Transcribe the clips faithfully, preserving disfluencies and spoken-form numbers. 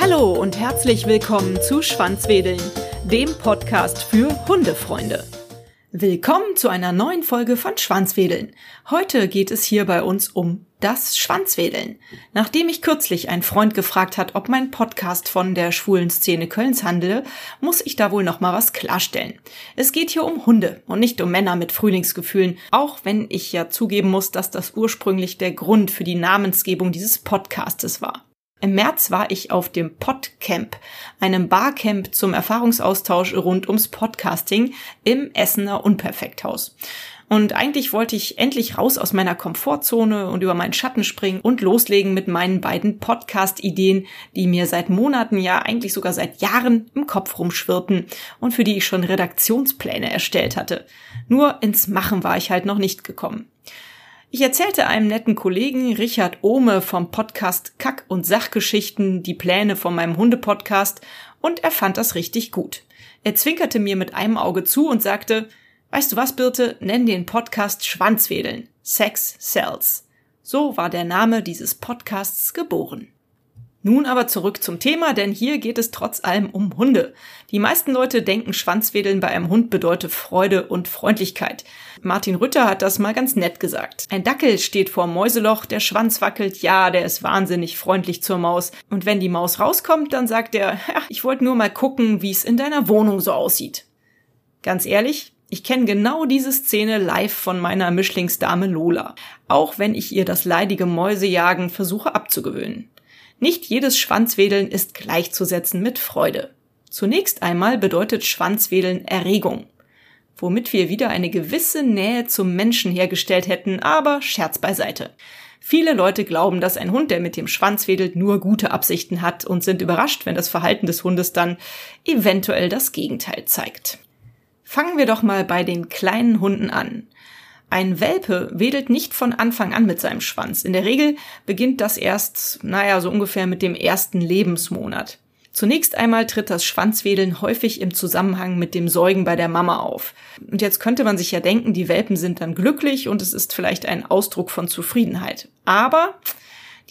Hallo und herzlich willkommen zu Schwanzwedeln, dem Podcast für Hundefreunde. Willkommen zu einer neuen Folge von Schwanzwedeln. Heute geht es hier bei uns um das Schwanzwedeln. Nachdem mich kürzlich ein Freund gefragt hat, ob mein Podcast von der schwulen Szene Kölns handele, muss ich da wohl nochmal was klarstellen. Es geht hier um Hunde und nicht um Männer mit Frühlingsgefühlen, auch wenn ich ja zugeben muss, dass das ursprünglich der Grund für die Namensgebung dieses Podcastes war. Im März war ich auf dem Podcamp, einem Barcamp zum Erfahrungsaustausch rund ums Podcasting im Essener Unperfekthaus. Und eigentlich wollte ich endlich raus aus meiner Komfortzone und über meinen Schatten springen und loslegen mit meinen beiden Podcast-Ideen, die mir seit Monaten, ja eigentlich sogar seit Jahren im Kopf rumschwirrten und für die ich schon Redaktionspläne erstellt hatte. Nur ins Machen war ich halt noch nicht gekommen. Ich erzählte einem netten Kollegen, Richard Ohme, vom Podcast Kack und Sachgeschichten die Pläne von meinem Hunde-Podcast und er fand das richtig gut. Er zwinkerte mir mit einem Auge zu und sagte, weißt du was, Birte, nenn den Podcast Schwanzwedeln. Sex sells. So war der Name dieses Podcasts geboren. Nun aber zurück zum Thema, denn hier geht es trotz allem um Hunde. Die meisten Leute denken, Schwanzwedeln bei einem Hund bedeutet Freude und Freundlichkeit. Martin Rütter hat das mal ganz nett gesagt. Ein Dackel steht vorm Mäuseloch, der Schwanz wackelt, ja, der ist wahnsinnig freundlich zur Maus. Und wenn die Maus rauskommt, dann sagt er, ja, ich wollte nur mal gucken, wie es in deiner Wohnung so aussieht. Ganz ehrlich, ich kenne genau diese Szene live von meiner Mischlingsdame Lola. Auch wenn ich ihr das leidige Mäusejagen versuche abzugewöhnen. Nicht jedes Schwanzwedeln ist gleichzusetzen mit Freude. Zunächst einmal bedeutet Schwanzwedeln Erregung, womit wir wieder eine gewisse Nähe zum Menschen hergestellt hätten, aber Scherz beiseite. Viele Leute glauben, dass ein Hund, der mit dem Schwanz wedelt, nur gute Absichten hat und sind überrascht, wenn das Verhalten des Hundes dann eventuell das Gegenteil zeigt. Fangen wir doch mal bei den kleinen Hunden an. Ein Welpe wedelt nicht von Anfang an mit seinem Schwanz. In der Regel beginnt das erst, naja, so ungefähr mit dem ersten Lebensmonat. Zunächst einmal tritt das Schwanzwedeln häufig im Zusammenhang mit dem Säugen bei der Mama auf. Und jetzt könnte man sich ja denken, die Welpen sind dann glücklich und es ist vielleicht ein Ausdruck von Zufriedenheit. Aber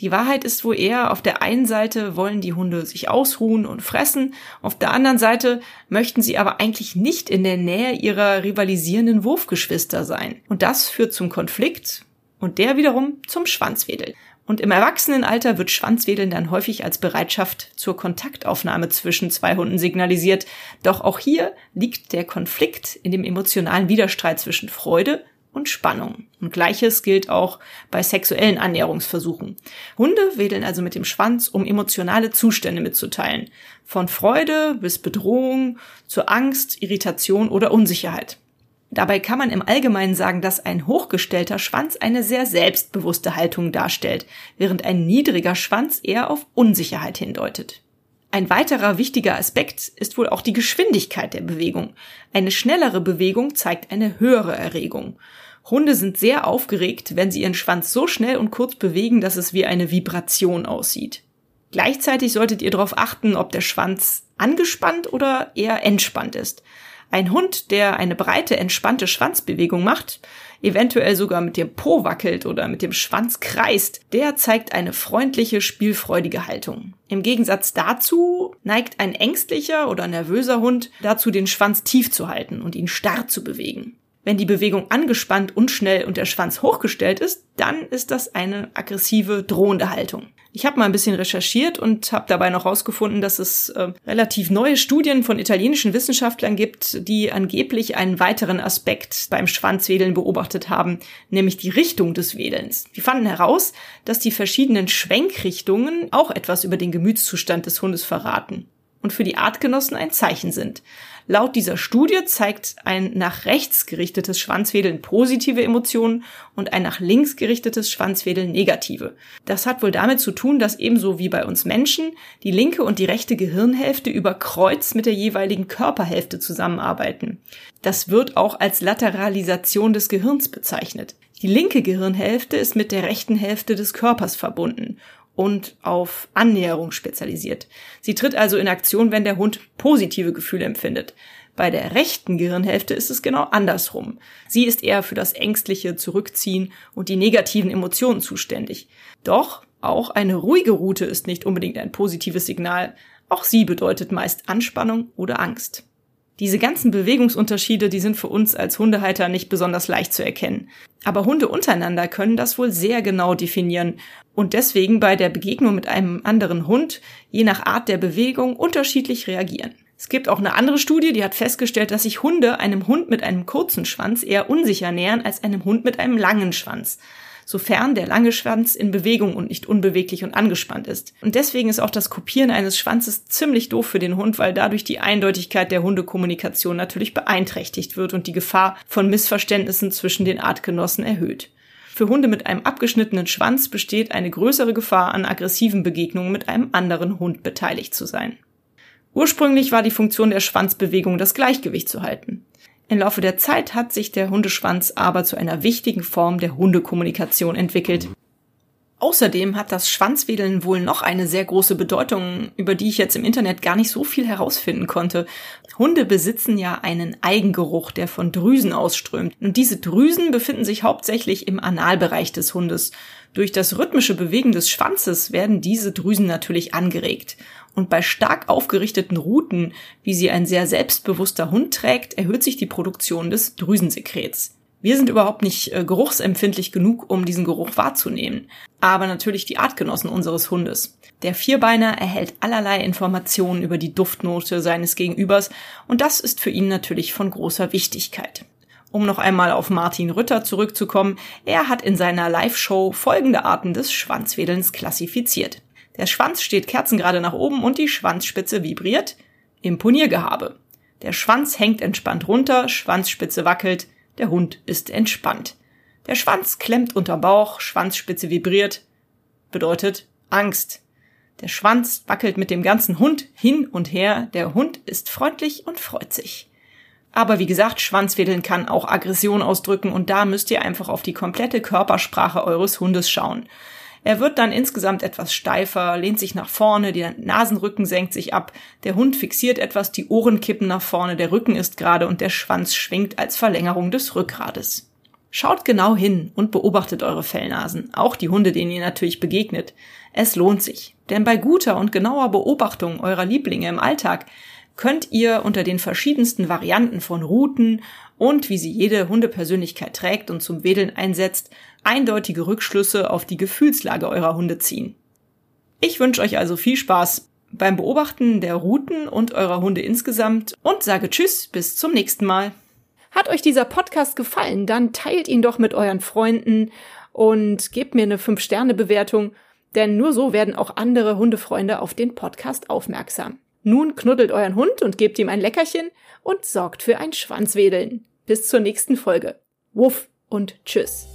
die Wahrheit ist wohl eher, auf der einen Seite wollen die Hunde sich ausruhen und fressen, auf der anderen Seite möchten sie aber eigentlich nicht in der Nähe ihrer rivalisierenden Wurfgeschwister sein. Und das führt zum Konflikt und der wiederum zum Schwanzwedeln. Und im Erwachsenenalter wird Schwanzwedeln dann häufig als Bereitschaft zur Kontaktaufnahme zwischen zwei Hunden signalisiert. Doch auch hier liegt der Konflikt in dem emotionalen Widerstreit zwischen Freude und Spannung. Und Gleiches gilt auch bei sexuellen Annäherungsversuchen. Hunde wedeln also mit dem Schwanz, um emotionale Zustände mitzuteilen. Von Freude bis Bedrohung, zur Angst, Irritation oder Unsicherheit. Dabei kann man im Allgemeinen sagen, dass ein hochgestellter Schwanz eine sehr selbstbewusste Haltung darstellt, während ein niedriger Schwanz eher auf Unsicherheit hindeutet. Ein weiterer wichtiger Aspekt ist wohl auch die Geschwindigkeit der Bewegung. Eine schnellere Bewegung zeigt eine höhere Erregung. Hunde sind sehr aufgeregt, wenn sie ihren Schwanz so schnell und kurz bewegen, dass es wie eine Vibration aussieht. Gleichzeitig solltet ihr darauf achten, ob der Schwanz angespannt oder eher entspannt ist. Ein Hund, der eine breite, entspannte Schwanzbewegung macht, eventuell sogar mit dem Po wackelt oder mit dem Schwanz kreist, der zeigt eine freundliche, spielfreudige Haltung. Im Gegensatz dazu neigt ein ängstlicher oder nervöser Hund dazu, den Schwanz tief zu halten und ihn starr zu bewegen. Wenn die Bewegung angespannt, unschnell und der Schwanz hochgestellt ist, dann ist das eine aggressive, drohende Haltung. Ich habe mal ein bisschen recherchiert und habe dabei noch herausgefunden, dass es äh, relativ neue Studien von italienischen Wissenschaftlern gibt, die angeblich einen weiteren Aspekt beim Schwanzwedeln beobachtet haben, nämlich die Richtung des Wedelns. Die fanden heraus, dass die verschiedenen Schwenkrichtungen auch etwas über den Gemütszustand des Hundes verraten und für die Artgenossen ein Zeichen sind. Laut dieser Studie zeigt ein nach rechts gerichtetes Schwanzwedeln positive Emotionen und ein nach links gerichtetes Schwanzwedeln negative. Das hat wohl damit zu tun, dass ebenso wie bei uns Menschen die linke und die rechte Gehirnhälfte über Kreuz mit der jeweiligen Körperhälfte zusammenarbeiten. Das wird auch als Lateralisation des Gehirns bezeichnet. Die linke Gehirnhälfte ist mit der rechten Hälfte des Körpers verbunden und auf Annäherung spezialisiert. Sie tritt also in Aktion, wenn der Hund positive Gefühle empfindet. Bei der rechten Gehirnhälfte ist es genau andersrum. Sie ist eher für das ängstliche Zurückziehen und die negativen Emotionen zuständig. Doch auch eine ruhige Route ist nicht unbedingt ein positives Signal. Auch sie bedeutet meist Anspannung oder Angst. Diese ganzen Bewegungsunterschiede, die sind für uns als Hundehalter nicht besonders leicht zu erkennen. Aber Hunde untereinander können das wohl sehr genau definieren und deswegen bei der Begegnung mit einem anderen Hund je nach Art der Bewegung unterschiedlich reagieren. Es gibt auch eine andere Studie, die hat festgestellt, dass sich Hunde einem Hund mit einem kurzen Schwanz eher unsicher nähern als einem Hund mit einem langen Schwanz, sofern der lange Schwanz in Bewegung und nicht unbeweglich und angespannt ist. Und deswegen ist auch das Kopieren eines Schwanzes ziemlich doof für den Hund, weil dadurch die Eindeutigkeit der Hundekommunikation natürlich beeinträchtigt wird und die Gefahr von Missverständnissen zwischen den Artgenossen erhöht. Für Hunde mit einem abgeschnittenen Schwanz besteht eine größere Gefahr, an aggressiven Begegnungen mit einem anderen Hund beteiligt zu sein. Ursprünglich war die Funktion der Schwanzbewegung, das Gleichgewicht zu halten. Im Laufe der Zeit hat sich der Hundeschwanz aber zu einer wichtigen Form der Hundekommunikation entwickelt. Außerdem hat das Schwanzwedeln wohl noch eine sehr große Bedeutung, über die ich jetzt im Internet gar nicht so viel herausfinden konnte. Hunde besitzen ja einen Eigengeruch, der von Drüsen ausströmt. Und diese Drüsen befinden sich hauptsächlich im Analbereich des Hundes. Durch das rhythmische Bewegen des Schwanzes werden diese Drüsen natürlich angeregt. Und bei stark aufgerichteten Ruten, wie sie ein sehr selbstbewusster Hund trägt, erhöht sich die Produktion des Drüsensekrets. Wir sind überhaupt nicht äh, geruchsempfindlich genug, um diesen Geruch wahrzunehmen. Aber natürlich die Artgenossen unseres Hundes. Der Vierbeiner erhält allerlei Informationen über die Duftnote seines Gegenübers und das ist für ihn natürlich von großer Wichtigkeit. Um noch einmal auf Martin Rütter zurückzukommen, er hat in seiner Live-Show folgende Arten des Schwanzwedelns klassifiziert. Der Schwanz steht kerzengerade nach oben und die Schwanzspitze vibriert. Imponiergehabe. Der Schwanz hängt entspannt runter, Schwanzspitze wackelt. Der Hund ist entspannt. Der Schwanz klemmt unterm Bauch, Schwanzspitze vibriert, bedeutet Angst. Der Schwanz wackelt mit dem ganzen Hund hin und her, der Hund ist freundlich und freut sich. Aber wie gesagt, Schwanzwedeln kann auch Aggression ausdrücken und da müsst ihr einfach auf die komplette Körpersprache eures Hundes schauen. Er wird dann insgesamt etwas steifer, lehnt sich nach vorne, der Nasenrücken senkt sich ab, der Hund fixiert etwas, die Ohren kippen nach vorne, der Rücken ist gerade und der Schwanz schwingt als Verlängerung des Rückgrades. Schaut genau hin und beobachtet eure Fellnasen, auch die Hunde, denen ihr natürlich begegnet. Es lohnt sich, denn bei guter und genauer Beobachtung eurer Lieblinge im Alltag könnt ihr unter den verschiedensten Varianten von Routen und wie sie jede Hundepersönlichkeit trägt und zum Wedeln einsetzt, eindeutige Rückschlüsse auf die Gefühlslage eurer Hunde ziehen. Ich wünsche euch also viel Spaß beim Beobachten der Routen und eurer Hunde insgesamt und sage Tschüss, bis zum nächsten Mal. Hat euch dieser Podcast gefallen, dann teilt ihn doch mit euren Freunden und gebt mir eine fünf Sterne Bewertung, denn nur so werden auch andere Hundefreunde auf den Podcast aufmerksam. Nun knuddelt euren Hund und gebt ihm ein Leckerchen und sorgt für ein Schwanzwedeln. Bis zur nächsten Folge. Wuff und tschüss.